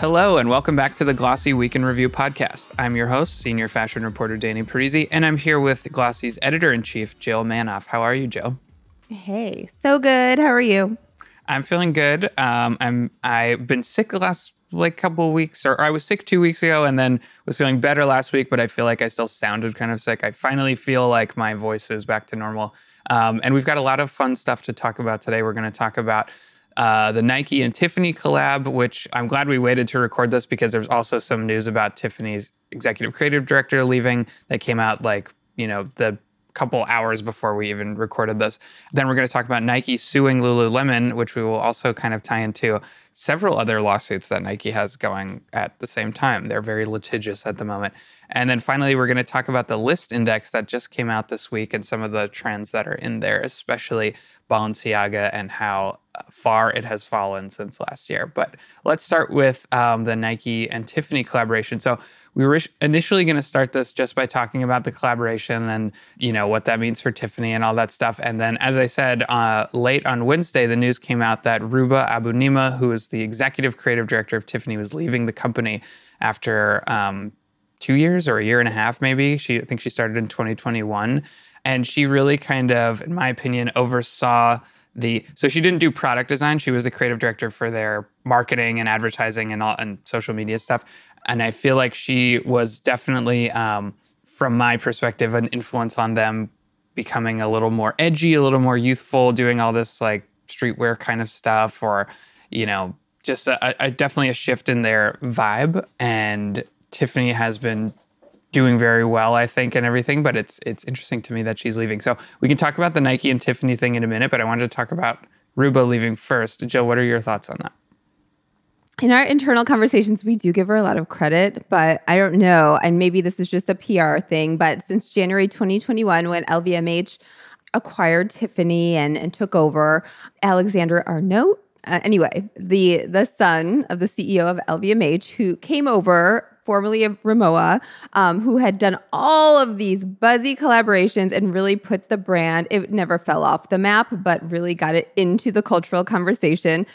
Hello, and welcome back to the Glossy Week in Review podcast. I'm your host, senior fashion reporter Danny Parisi, and I'm here with Glossy's editor-in-chief, Jill Manoff. How are you, Jill? Hey, so good. How are you? I'm feeling good. I've been sick the last couple of weeks, or I was sick 2 weeks ago, and then was feeling better last week, but I feel like I still sounded kind of sick. I finally feel like my voice is back to normal. And we've got a lot of fun stuff to talk about today. We're going to talk about the Nike and Tiffany collab, which I'm glad we waited to record this because there's also some news about Tiffany's executive creative director leaving that came out the couple hours before we even recorded this. Then we're going to talk about Nike suing Lululemon, which we will also kind of tie into several other lawsuits that Nike has going at the same time. They're very litigious at the moment. And then finally, we're going to talk about the Lyst Index that just came out this week and some of the trends that are in there, especially Balenciaga and how far it has fallen since last year. But let's start with the Nike and Tiffany collaboration. So we were initially going to start this just by talking about the collaboration and, what that means for Tiffany and all that stuff. And then, as I said, late on Wednesday, the news came out that Ruba Abu-Nimah, who is the executive creative director of Tiffany, was leaving the company after 2 years or a year and a half, maybe. I think she started in 2021. And she really kind of, in my opinion, oversaw so she didn't do product design. She was the creative director for their marketing and advertising and social media stuff. And I feel like she was definitely, from my perspective, an influence on them becoming a little more edgy, a little more youthful, doing all this streetwear kind of stuff, or, just definitely a shift in their vibe. And Tiffany has been doing very well, I think, and everything, but it's interesting to me that she's leaving. So we can talk about the Nike and Tiffany thing in a minute, but I wanted to talk about Ruba leaving first. Jill, what are your thoughts on that? In our internal conversations, we do give her a lot of credit, but I don't know, and maybe this is just a PR thing, but since January 2021, when LVMH acquired Tiffany and took over, Alexandre Arnault, anyway, the son of the CEO of LVMH, who came over formerly of Rimoa, who had done all of these buzzy collaborations and really put the brand, it never fell off the map, but really got it into the cultural conversation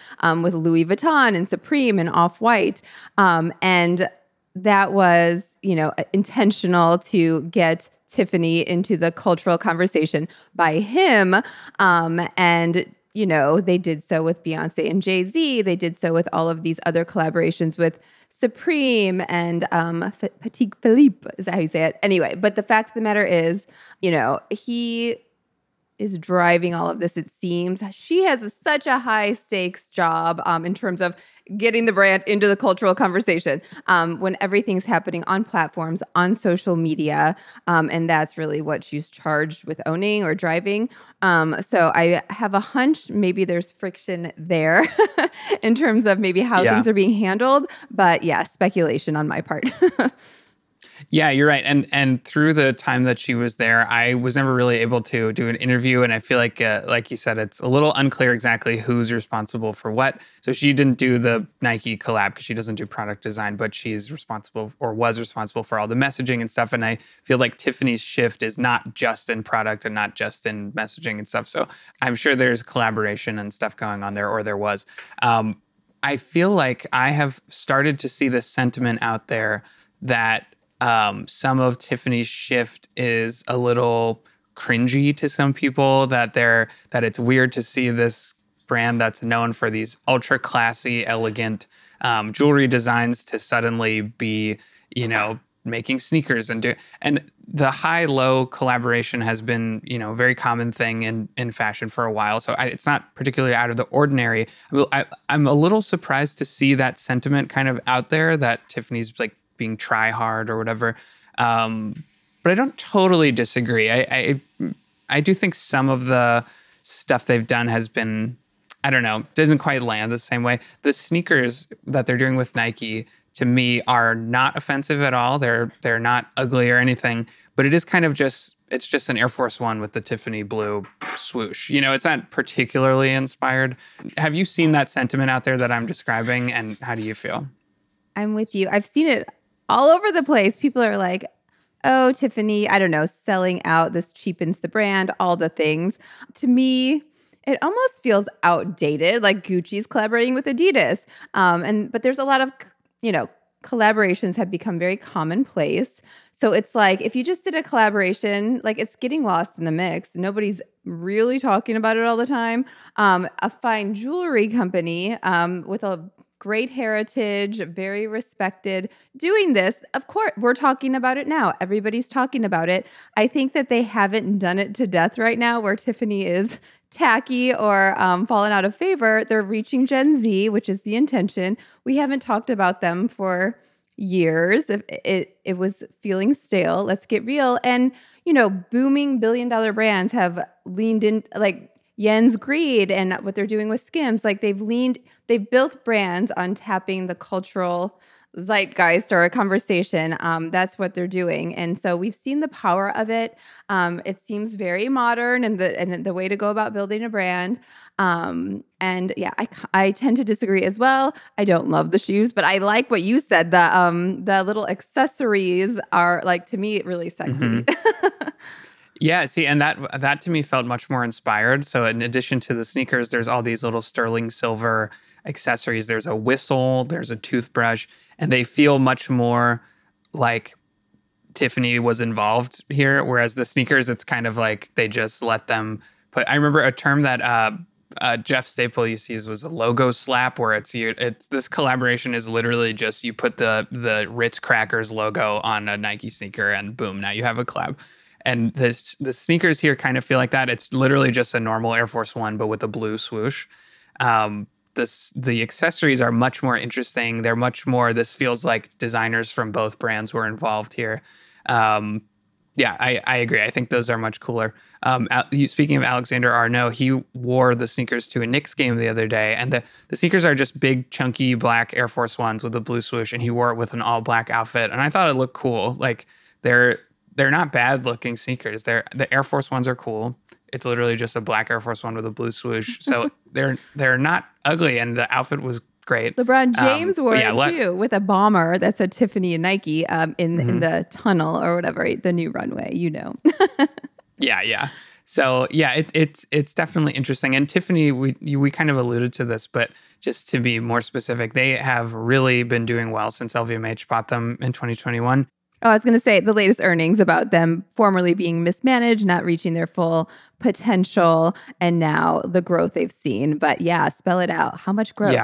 with Louis Vuitton and Supreme and Off-White. And that was, intentional to get Tiffany into the cultural conversation by him. They did so with Beyonce and Jay-Z. They did so with all of these other collaborations with Supreme and Patek Philippe, is that how you say it? Anyway, but the fact of the matter is, he is driving all of this, it seems. She has such a high-stakes job in terms of getting the brand into the cultural conversation when everything's happening on platforms, on social media, and that's really what she's charged with owning or driving. So I have a hunch maybe there's friction there in terms of maybe how things are being handled, but speculation on my part. Yeah, you're right. And through the time that she was there, I was never really able to do an interview. And I feel like you said, it's a little unclear exactly who's responsible for what. So she didn't do the Nike collab because she doesn't do product design, but she's responsible or was responsible for all the messaging and stuff. And I feel like Tiffany's shift is not just in product and not just in messaging and stuff. So I'm sure there's collaboration and stuff going on there, or there was. I feel like I have started to see this sentiment out there that some of Tiffany's shift is a little cringy to some people, that it's weird to see this brand that's known for these ultra classy, elegant jewelry designs to suddenly be, making sneakers and the high-low collaboration has been, a very common thing in fashion for a while. So it's not particularly out of the ordinary. I'm a little surprised to see that sentiment kind of out there that Tiffany's being try hard or whatever. But I don't totally disagree. I do think some of the stuff they've done has been, I don't know, doesn't quite land the same way. The sneakers that they're doing with Nike, to me, are not offensive at all. They're not ugly or anything, but it is kind of it's just an Air Force One with the Tiffany blue swoosh. It's not particularly inspired. Have you seen that sentiment out there that I'm describing, and how do you feel? I'm with you. I've seen it all over the place. People are like, oh, Tiffany, I don't know, selling out. This cheapens the brand, all the things. To me, it almost feels outdated, like Gucci's collaborating with Adidas. But there's a lot of you know, collaborations have become very commonplace. So it's like, if you just did a collaboration, like it's getting lost in the mix. Nobody's really talking about it all the time. A fine jewelry company with a great heritage, very respected, doing this. Of course, we're talking about it now. Everybody's talking about it. I think that they haven't done it to death right now where Tiffany is tacky or fallen out of favor. They're reaching Gen Z, which is the intention. We haven't talked about them for years. It was feeling stale. Let's get real. And, you know, booming billion-dollar brands have leaned in, like Yen's Greed and what they're doing with Skims. Like they've built brands on tapping the cultural zeitgeist or a conversation. That's what they're doing. And so we've seen the power of it. It seems very modern and the way to go about building a brand. And yeah, I tend to disagree as well. I don't love the shoes, but I like what you said. The little accessories are, like, to me, really sexy. Mm-hmm. Yeah, see, and that to me felt much more inspired. So in addition to the sneakers, there's all these little sterling silver accessories. There's a whistle, there's a toothbrush, and they feel much more like Tiffany was involved here. Whereas the sneakers, it's kind of like they just let them put. I remember a term that Jeff Staple used to use was a logo slap, where it's this collaboration is literally just you put the Ritz Crackers logo on a Nike sneaker and boom, now you have a collab. And the sneakers here kind of feel like that. It's literally just a normal Air Force One, but with a blue swoosh. The accessories are much more interesting. They're much more, this feels like designers from both brands were involved here. Yeah, I agree. I think those are much cooler. Speaking of Alexandre Arnault, he wore the sneakers to a Knicks game the other day. And the sneakers are just big, chunky black Air Force Ones with a blue swoosh. And he wore it with an all-black outfit. And I thought it looked cool. Like, they're not bad-looking sneakers. The Air Force Ones are cool. It's literally just a black Air Force One with a blue swoosh. So they're not ugly, and the outfit was great. LeBron James wore it too, with a bomber that said Tiffany and Nike in the tunnel or whatever, the new runway, you know. Yeah. So yeah, it's definitely interesting. And Tiffany, we kind of alluded to this, but just to be more specific, they have really been doing well since LVMH bought them in 2021. Oh, I was going to say the latest earnings about them formerly being mismanaged, not reaching their full potential, and now the growth they've seen. But yeah, spell it out. How much growth?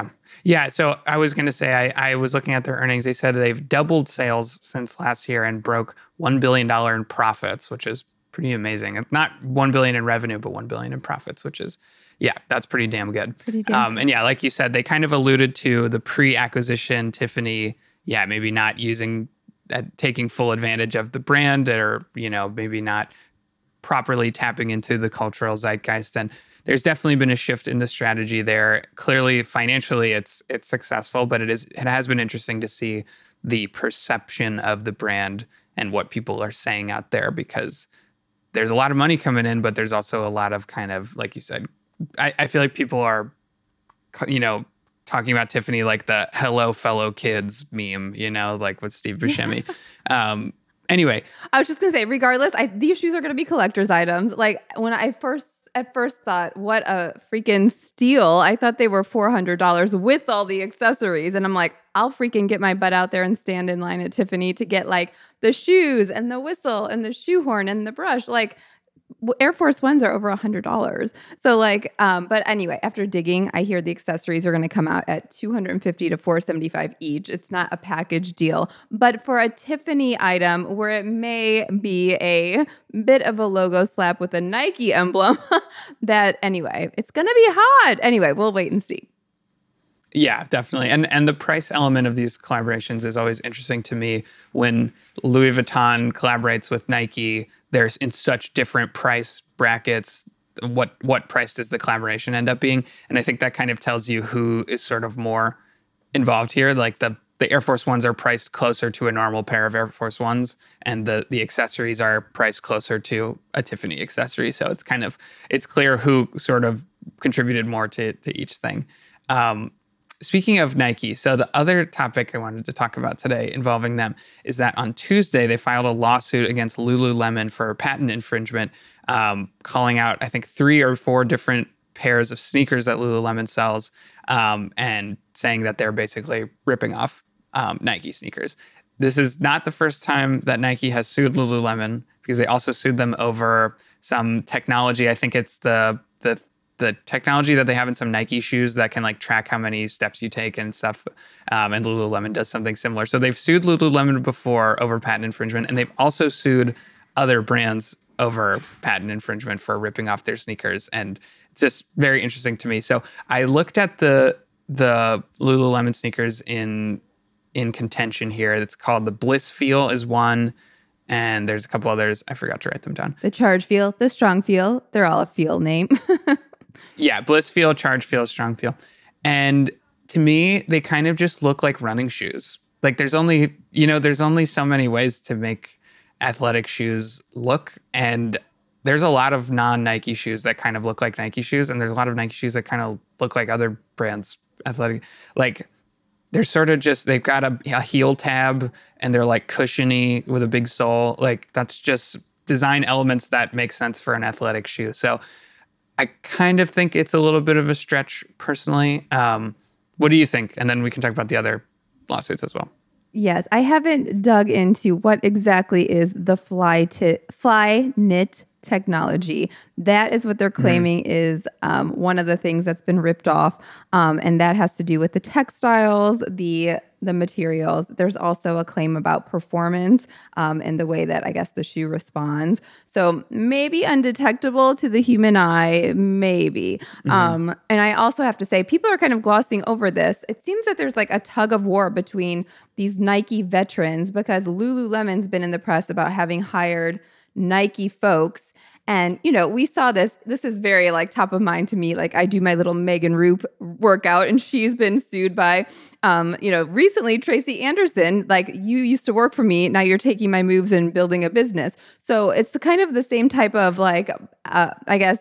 Yeah. So I was going to say, I was looking at their earnings. They said they've doubled sales since last year and broke $1 billion in profits, which is pretty amazing. Not $1 billion in revenue, but $1 billion in profits, which is, yeah, that's pretty damn good. And yeah, like you said, they kind of alluded to the pre-acquisition Tiffany, yeah, maybe not using... at taking full advantage of the brand, or, you know, maybe not properly tapping into the cultural zeitgeist. And there's definitely been a shift in the strategy there. Clearly, financially, it's successful, but it has been interesting to see the perception of the brand and what people are saying out there, because there's a lot of money coming in, but there's also a lot of kind of, like you said, I feel like people are, you know, talking about Tiffany like the hello fellow kids meme, you know, like with Steve Buscemi. Anyway. I was just going to say, regardless, these shoes are going to be collector's items. Like when I at first thought, what a freaking steal. I thought they were $400 with all the accessories. And I'm like, I'll freaking get my butt out there and stand in line at Tiffany to get like the shoes and the whistle and the shoehorn and the brush. Like, Air Force Ones are over $100. So like, but anyway, after digging, I hear the accessories are going to come out at $250 to $475 each. It's not a package deal, but for a Tiffany item where it may be a bit of a logo slap with a Nike emblem that anyway, it's going to be hot. Anyway, we'll wait and see. Yeah, definitely. And the price element of these collaborations is always interesting to me. When Louis Vuitton collaborates with Nike, they're in such different price brackets. What price does the collaboration end up being? And I think that kind of tells you who is sort of more involved here. Like the Air Force Ones are priced closer to a normal pair of Air Force Ones, and the accessories are priced closer to a Tiffany accessory. So it's kind of, it's clear who sort of contributed more to each thing. Speaking of Nike, so the other topic I wanted to talk about today involving them is that on Tuesday, they filed a lawsuit against Lululemon for patent infringement, calling out, I think, 3 or 4 different pairs of sneakers that Lululemon sells, and saying that they're basically ripping off Nike sneakers. This is not the first time that Nike has sued Lululemon, because they also sued them over some technology. I think it's the technology that they have in some Nike shoes that can like track how many steps you take and stuff. And Lululemon does something similar. So they've sued Lululemon before over patent infringement, and they've also sued other brands over patent infringement for ripping off their sneakers. And it's just very interesting to me. So I looked at the Lululemon sneakers in contention here. That's called the Blissfeel is one. And there's a couple others. I forgot to write them down. The Chargefeel, the Strongfeel. They're all a feel name. Yeah, Blissfeel, Chargefeel, Strongfeel. And to me, they kind of just look like running shoes. Like there's only so many ways to make athletic shoes look. And there's a lot of non-Nike shoes that kind of look like Nike shoes. And there's a lot of Nike shoes that kind of look like other brands' athletic. Like they're sort of just, they've got a heel tab and they're like cushiony with a big sole. Like that's just design elements that make sense for an athletic shoe. So I kind of think it's a little bit of a stretch personally. What do you think? And then we can talk about the other lawsuits as well. Yes, I haven't dug into what exactly is the fly knit technology. That is what they're claiming is one of the things that's been ripped off. And that has to do with the textiles, the materials. There's also a claim about performance and the way that I guess the shoe responds. So maybe undetectable to the human eye, maybe. Mm-hmm. And I also have to say, people are kind of glossing over this. It seems that there's like a tug of war between these Nike veterans, because Lululemon's been in the press about having hired Nike folks. And, you know, we saw this. This is very, like, top of mind to me. Like, I do my little Megan Roop workout, and she's been sued by, recently Tracy Anderson. Like, you used to work for me. Now you're taking my moves and building a business. So it's kind of the same type of, like, I guess,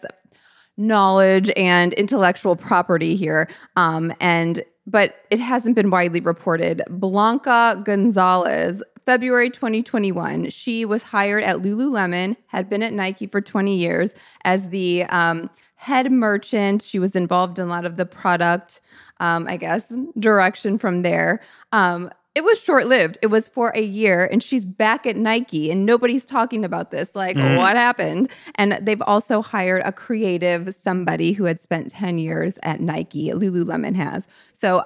knowledge and intellectual property here. But it hasn't been widely reported. Blanca Gonzalez, February 2021, she was hired at Lululemon, had been at Nike for 20 years as the head merchant. She was involved in a lot of the product, direction from there. It was short-lived. It was for a year, and she's back at Nike, and nobody's talking about this. Like, what happened? And they've also hired a creative somebody who had spent 10 years at Nike. Lululemon has. So,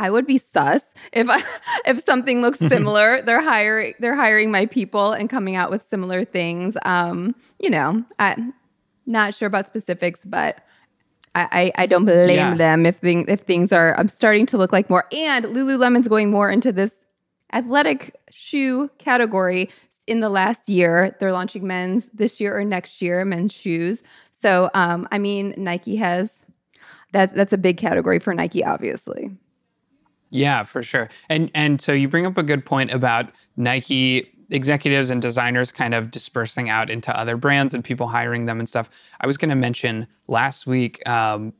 I would be sus if something looks similar. They're hiring my people and coming out with similar things. I'm not sure about specifics, but I don't blame them if things are starting to look like more. And Lululemon's going more into this athletic shoe category in the last year. They're launching men's this year or next year, men's shoes. So Nike has that's a big category for Nike, obviously. Yeah, for sure. And so you bring up a good point about Nike executives and designers kind of dispersing out into other brands and people hiring them and stuff. I was going to mention last week,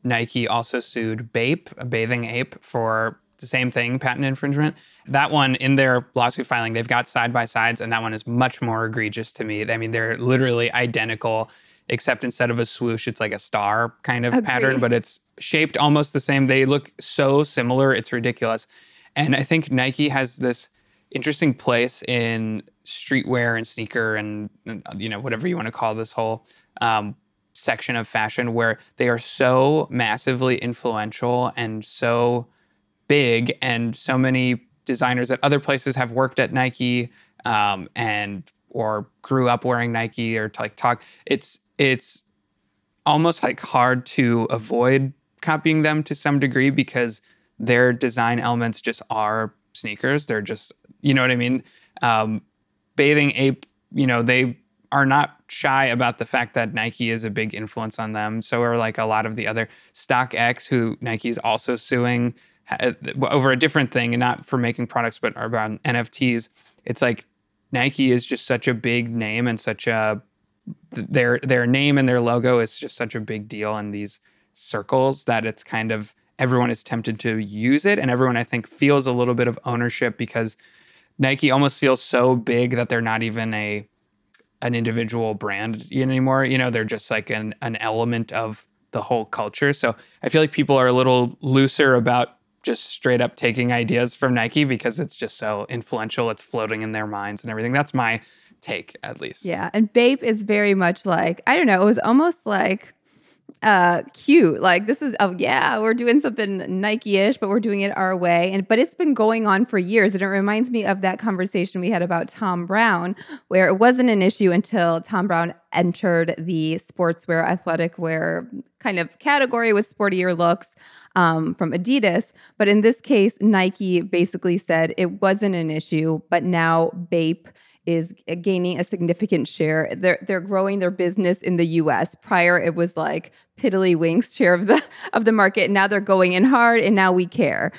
Nike also sued Bape, a bathing ape, for the same thing, patent infringement. That one, in their lawsuit filing, they've got side-by-sides, and that one is much more egregious to me. I mean, they're literally identical, except instead of a swoosh, it's like a star kind of pattern, but it's shaped almost the same. They look so similar, it's ridiculous. And I think Nike has this interesting place in streetwear and sneaker and whatever you want to call this whole section of fashion, where they are so massively influential and so big, and so many designers at other places have worked at Nike or grew up wearing Nike or talk. It's almost like hard to avoid copying them to some degree, because their design elements just are sneakers. They're just, you know what I mean? Bathing Ape, they are not shy about the fact that Nike is a big influence on them. So are like a lot of the other StockX, who Nike is also suing over a different thing, and not for making products, but around NFTs. It's like Nike is just such a big name, and such a their name and their logo is just such a big deal in these circles that it's kind of, everyone is tempted to use it. And everyone, I think, feels a little bit of ownership, because Nike almost feels so big that they're not even an individual brand anymore. They're just like an element of the whole culture. So I feel like people are a little looser about just straight up taking ideas from Nike because it's just so influential. It's floating in their minds and everything. That's my take, at least. Yeah. And Bape is very much like, I don't know, it was almost like cute. Like, this is, oh yeah, we're doing something Nike-ish, but we're doing it our way. And but it's been going on for years. And it reminds me of that conversation we had about Thom Browne, where it wasn't an issue until Thom Browne entered the sportswear, athletic wear kind of category with sportier looks from Adidas. But in this case, Nike basically said it wasn't an issue, but now Bape is gaining a significant share. They're growing their business in the U.S. Prior, it was like piddly winks share of the market. Now they're going in hard, and now we care.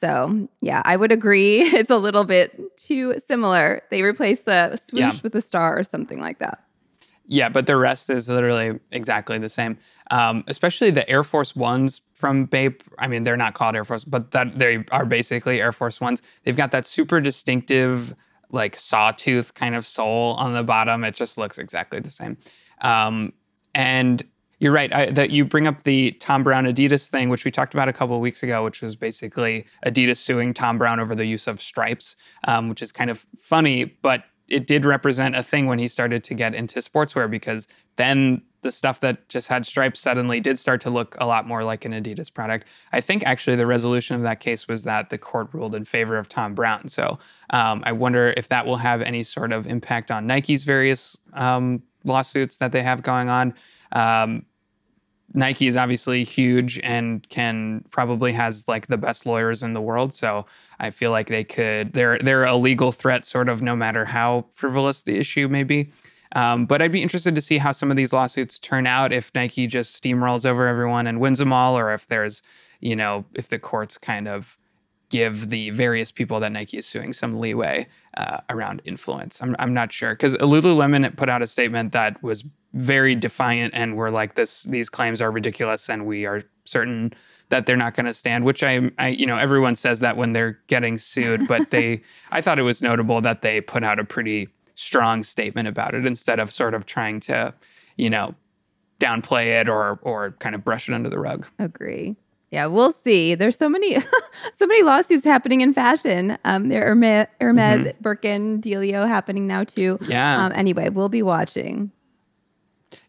So yeah, I would agree. It's a little bit too similar. They replace the swoosh with a star or something like that. Yeah, but the rest is literally exactly the same. Especially the Air Force Ones from Bape. I mean, they're not called Air Force, but that they are basically Air Force Ones. They've got that super distinctive, like sawtooth kind of sole on the bottom. It just looks exactly the same. And you're right that you bring up the Thom Browne Adidas thing, which we talked about a couple of weeks ago, which was basically Adidas suing Thom Browne over the use of stripes, which is kind of funny, but it did represent a thing when he started to get into sportswear, because then the stuff that just had stripes suddenly did start to look a lot more like an Adidas product. I think actually the resolution of that case was that the court ruled in favor of Thom Browne. So I wonder if that will have any sort of impact on Nike's various lawsuits that they have going on. Nike is obviously huge and probably has like the best lawyers in the world. So I feel like they're a legal threat sort of, no matter how frivolous the issue may be. But I'd be interested to see how some of these lawsuits turn out, if Nike just steamrolls over everyone and wins them all, or if there's, if the courts kind of give the various people that Nike is suing some leeway around influence. I'm not sure, because Lululemon put out a statement that was very defiant and were like, these claims are ridiculous and we are certain that they're not going to stand, which I everyone says that when they're getting sued, but I thought it was notable that they put out a pretty strong statement about it instead of sort of trying to, downplay it or kind of brush it under the rug. Agree. Yeah, we'll see. There's so many lawsuits happening in fashion. There are Hermes, Birkin, Delio happening now too. Yeah. Anyway, we'll be watching.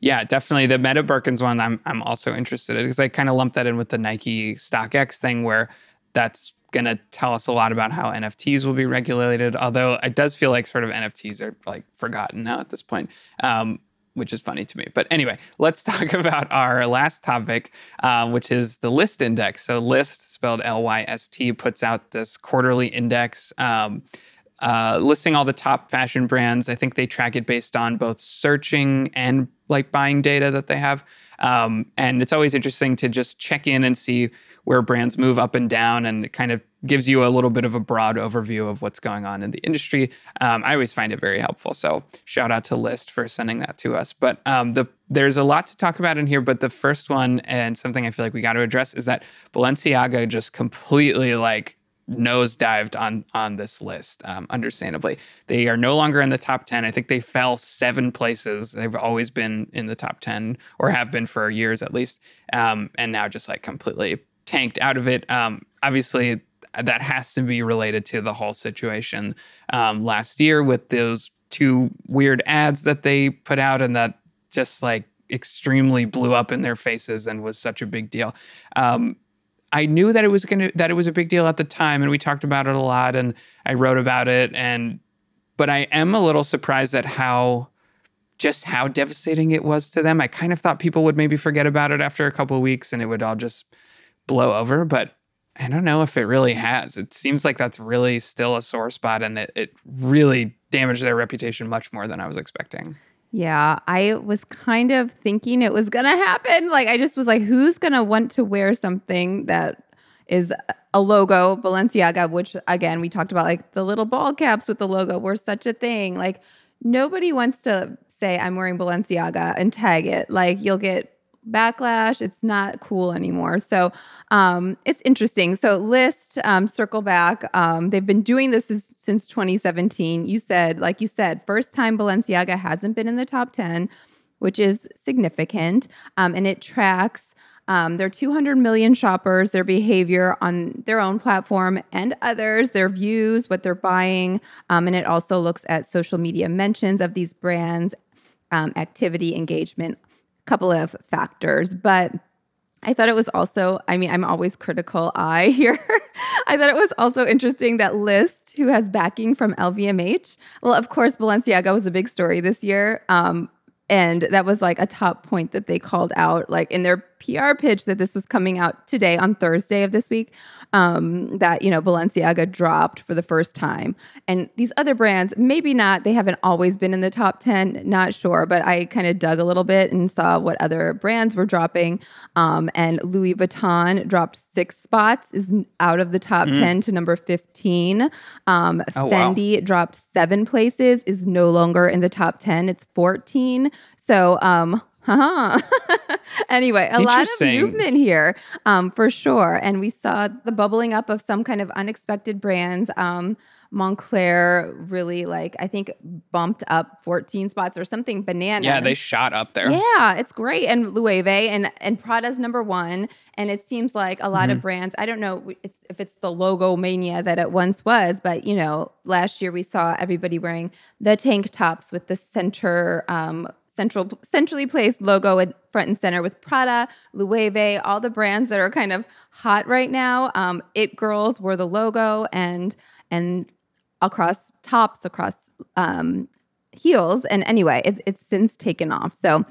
Yeah, definitely. The Meta Birkins one, I'm also interested in, because I kind of lumped that in with the Nike StockX thing, where that's going to tell us a lot about how NFTs will be regulated, although it does feel like sort of NFTs are like forgotten now at this point, which is funny to me. But anyway, let's talk about our last topic, which is the Lyst Index. So Lyst, spelled Lyst, puts out this quarterly index listing all the top fashion brands. I think they track it based on both searching and like buying data that they have. And it's always interesting to just check in and see where brands move up and down, and it kind of gives you a little bit of a broad overview of what's going on in the industry. I always find it very helpful. So shout out to Lyst for sending that to us. But there's a lot to talk about in here, but the first one, and something I feel like we got to address, is that Balenciaga just completely like nosedived on this list, understandably. They are no longer in the top 10. I think they fell 7 places. They've always been in the top 10, or have been for years at least, and now just like completely tanked out of it. Obviously, that has to be related to the whole situation last year with those 2 weird ads that they put out, and that just like extremely blew up in their faces and was such a big deal. I knew that it was a big deal at the time, and we talked about it a lot, and I wrote about it, but I am a little surprised at how devastating it was to them. I kind of thought people would maybe forget about it after a couple of weeks and it would all just blow over, but I don't know if it really has. It seems like that's really still a sore spot, and it really damaged their reputation much more than I was expecting. Yeah, I was kind of thinking it was going to happen. Like, I just was like, who's going to want to wear something that is a logo, Balenciaga, which, again, we talked about, like, the little ball caps with the logo were such a thing. Like, nobody wants to say, I'm wearing Balenciaga and tag it. Like, you'll get backlash. It's not cool anymore. So it's interesting. So Lyst, circle back. They've been doing this since 2017. Like you said, first time Balenciaga hasn't been in the top 10, which is significant. And it tracks There are 200 million shoppers, their behavior on their own platform and others, their views, what they're buying. And it also looks at social media mentions of these brands, activity, engagement, couple of factors. But I thought it was also, I mean, I'm always critical eye here. I thought it was also interesting that Lyst, who has backing from LVMH, well, of course, Balenciaga was a big story this year. And that was like a top point that they called out, like in their PR pitch, that this was coming out today on Thursday of this week, that, you know, Balenciaga dropped for the first time. And these other brands, maybe not, they haven't always been in the top 10, not sure, but I kind of dug a little bit and saw what other brands were dropping. And Louis Vuitton dropped 6 spots, is out of the top 10 to number 15. Fendi dropped 7 places, is no longer in the top 10, it's 14. So, anyway, a lot of movement here, for sure. And we saw the bubbling up of some kind of unexpected brands. Moncler really, like, I think bumped up 14 spots or something bananas. Yeah, they shot up there. Yeah, it's great. And Loewe and Prada's #1. And it seems like a lot of brands, I don't know if it's the logo mania that it once was, but, you know, last year we saw everybody wearing the tank tops with the centrally placed logo at front and center, with Prada, Loewe, all the brands that are kind of hot right now. It Girls were the logo, and across tops, across heels. And anyway, it's since taken off. So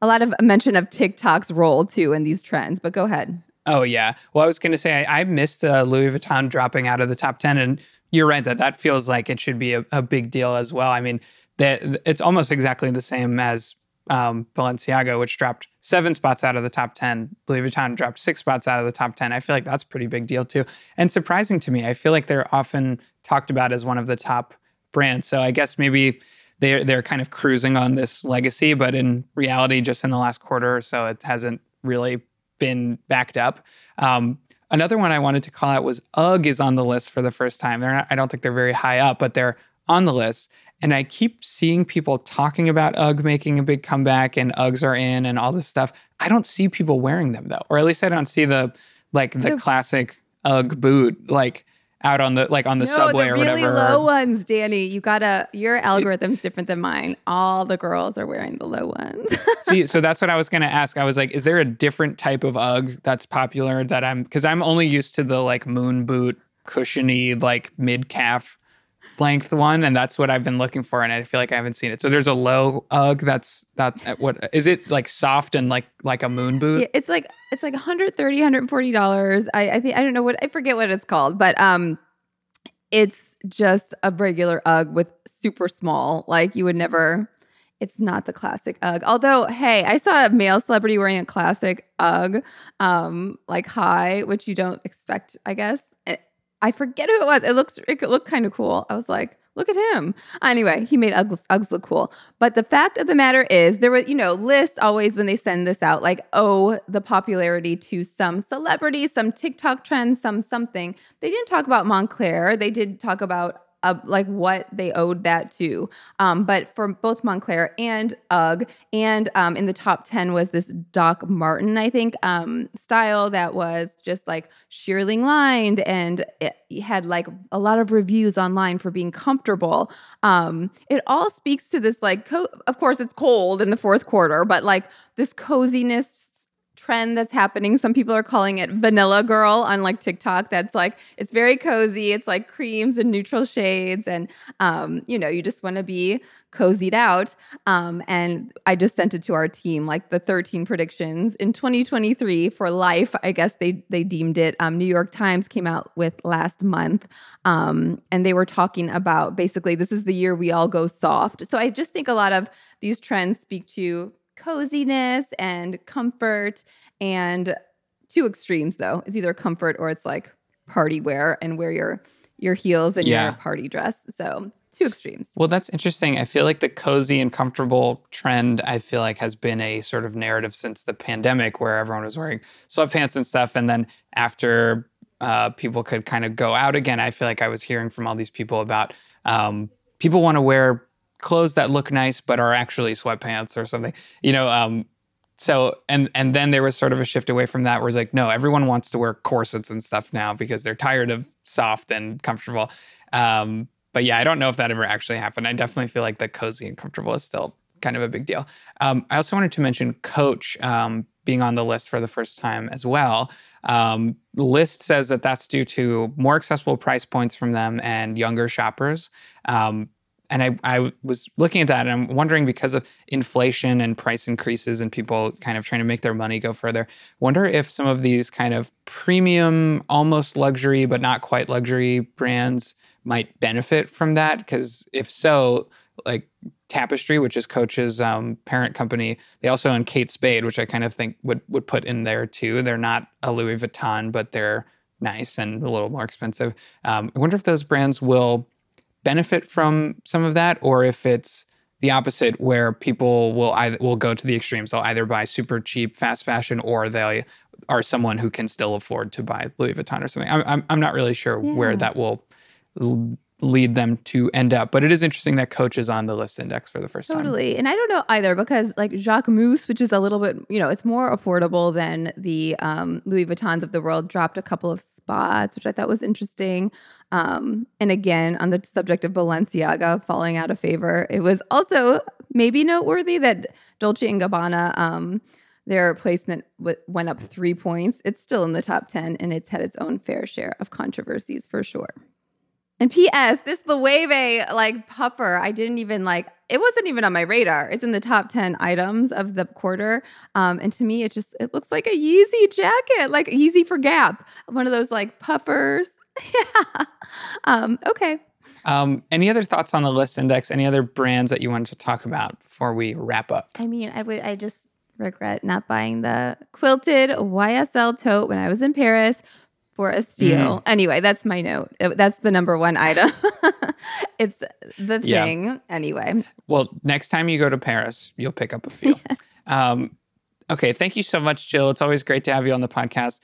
a lot of mention of TikTok's role too in these trends, but go ahead. Oh, yeah. Well, I was going to say, I missed Louis Vuitton dropping out of the top 10. And you're right that feels like it should be a big deal as well. I mean, it's almost exactly the same as Balenciaga, which dropped 7 spots out of the top 10. Louis Vuitton dropped 6 spots out of the top 10. I feel like that's a pretty big deal too. And surprising to me, I feel like they're often talked about as one of the top brands. So I guess maybe they're kind of cruising on this legacy, but in reality, just in the last quarter or so, it hasn't really been backed up. Another one I wanted to call out was UGG is on the list for the first time. I don't think they're very high up, but they're on the list. And I keep seeing people talking about UGG making a big comeback and UGGs are in and all this stuff. I don't see people wearing them though, or at least I don't see the classic UGG boot out on the subway or whatever. No, the really low ones, Danny. Your algorithm's different than mine. All the girls are wearing the low ones. See, so that's what I was going to ask. I was like, is there a different type of UGG that's popular that because I'm only used to the moon boot, cushiony, mid calf length one, and that's what I've been looking for, and I feel like I haven't seen it. So there's a low UGG what is it, soft and like a moon boot? Yeah, it's like $130, $140. I think, I don't know what, I forget what it's called, but it's just a regular UGG with super small, you would never. It's not the classic UGG. Although, hey, I saw a male celebrity wearing a classic UGG, high, which you don't expect, I guess. I forget who it was. It looked kind of cool. I was like, look at him. Anyway, he made Uggs look cool. But the fact of the matter is, there was, Lyst always, when they send this out, the popularity to some celebrity, some TikTok trend, some something. They didn't talk about Moncler. They did talk about what they owed that to. But for both Moncler and UGG, and in the top 10 was this Doc Marten, I think, style that was just shearling lined, and it had a lot of reviews online for being comfortable. It all speaks to this, of course it's cold in the fourth quarter, but this coziness trend that's happening. Some people are calling it vanilla girl on TikTok. That's it's very cozy. It's creams and neutral shades, and you just want to be cozied out. And I just sent it to our team, the 13 predictions in 2023 for life, I guess they deemed it. New York Times came out with last month, and they were talking about basically this is the year we all go soft. So I just think a lot of these trends speak to coziness and comfort, and two extremes though. It's either comfort or it's party wear and wear your heels and your party dress. So two extremes. Well, that's interesting. I feel like the cozy and comfortable trend, I feel like, has been a sort of narrative since the pandemic, where everyone was wearing sweatpants and stuff. And then after people could kind of go out again, I feel like I was hearing from all these people about people want to wear clothes that look nice but are actually sweatpants or something. So, and then there was sort of a shift away from that where it's like, no, everyone wants to wear corsets and stuff now because they're tired of soft and comfortable. But yeah, I don't know if that ever actually happened. I definitely feel like the cozy and comfortable is still kind of a big deal. I also wanted to mention Coach being on the list for the first time as well. Lyst says that that's due to more accessible price points from them and younger shoppers. And I was looking at that and I'm wondering, because of inflation and price increases and people kind of trying to make their money go further, wonder if some of these kind of premium, almost luxury, but not quite luxury brands might benefit from that. Because if so, like Tapestry, which is Coach's parent company, they also own Kate Spade, which I kind of think would put in there too. They're not a Louis Vuitton, but they're nice and a little more expensive. I wonder if those brands will benefit from some of that, or if it's the opposite where people will go to the extremes. They'll either buy super cheap fast fashion, or they are someone who can still afford to buy Louis Vuitton or something. I'm not really sure where that will lead them to end up, but it is interesting that Coach is on the Lyst Index for the first time. Totally. And I don't know either, because like Jacquemus, which is a little bit, it's more affordable than the Louis Vuittons of the world, dropped a couple of spots, which I thought was interesting. And again, on the subject of Balenciaga falling out of favor, it was also maybe noteworthy that Dolce & Gabbana, their placement went up 3 points. It's still in the top 10, and it's had its own fair share of controversies for sure. And P.S., this Loewe, puffer, I didn't even, it wasn't even on my radar. It's in the top 10 items of the quarter. And to me, it looks like a Yeezy jacket, like Yeezy for Gap. One of those, puffers. Yeah. Okay. Any other thoughts on the Lyst Index? Any other brands that you wanted to talk about before we wrap up? I mean, I just regret not buying the quilted YSL tote when I was in Paris for a steal. Anyway, that's my note. That's the number one item. It's the thing. Yeah. Anyway. Well, next time you go to Paris, you'll pick up a few. Okay, thank you so much, Jill. It's always great to have you on the podcast.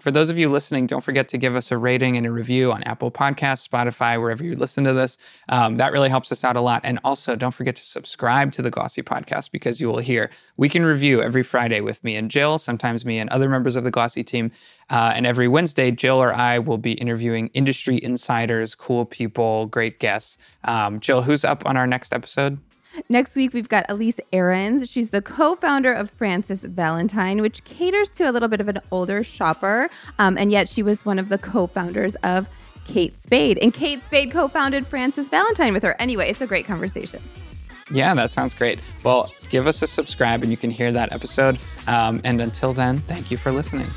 For those of you listening, don't forget to give us a rating and a review on Apple Podcasts, Spotify, wherever you listen to this. That really helps us out a lot. And also, don't forget to subscribe to the Glossy Podcast, because you will hear Week in Review every Friday with me and Jill, sometimes me and other members of the Glossy team. And every Wednesday, Jill or I will be interviewing industry insiders, cool people, great guests. Jill, who's up on our next episode? Next week, we've got Elise Ahrens. She's the co-founder of Frances Valentine, which caters to a little bit of an older shopper. And yet she was one of the co-founders of Kate Spade. And Kate Spade co-founded Frances Valentine with her. Anyway, it's a great conversation. Yeah, that sounds great. Well, give us a subscribe and you can hear that episode. And until then, thank you for listening.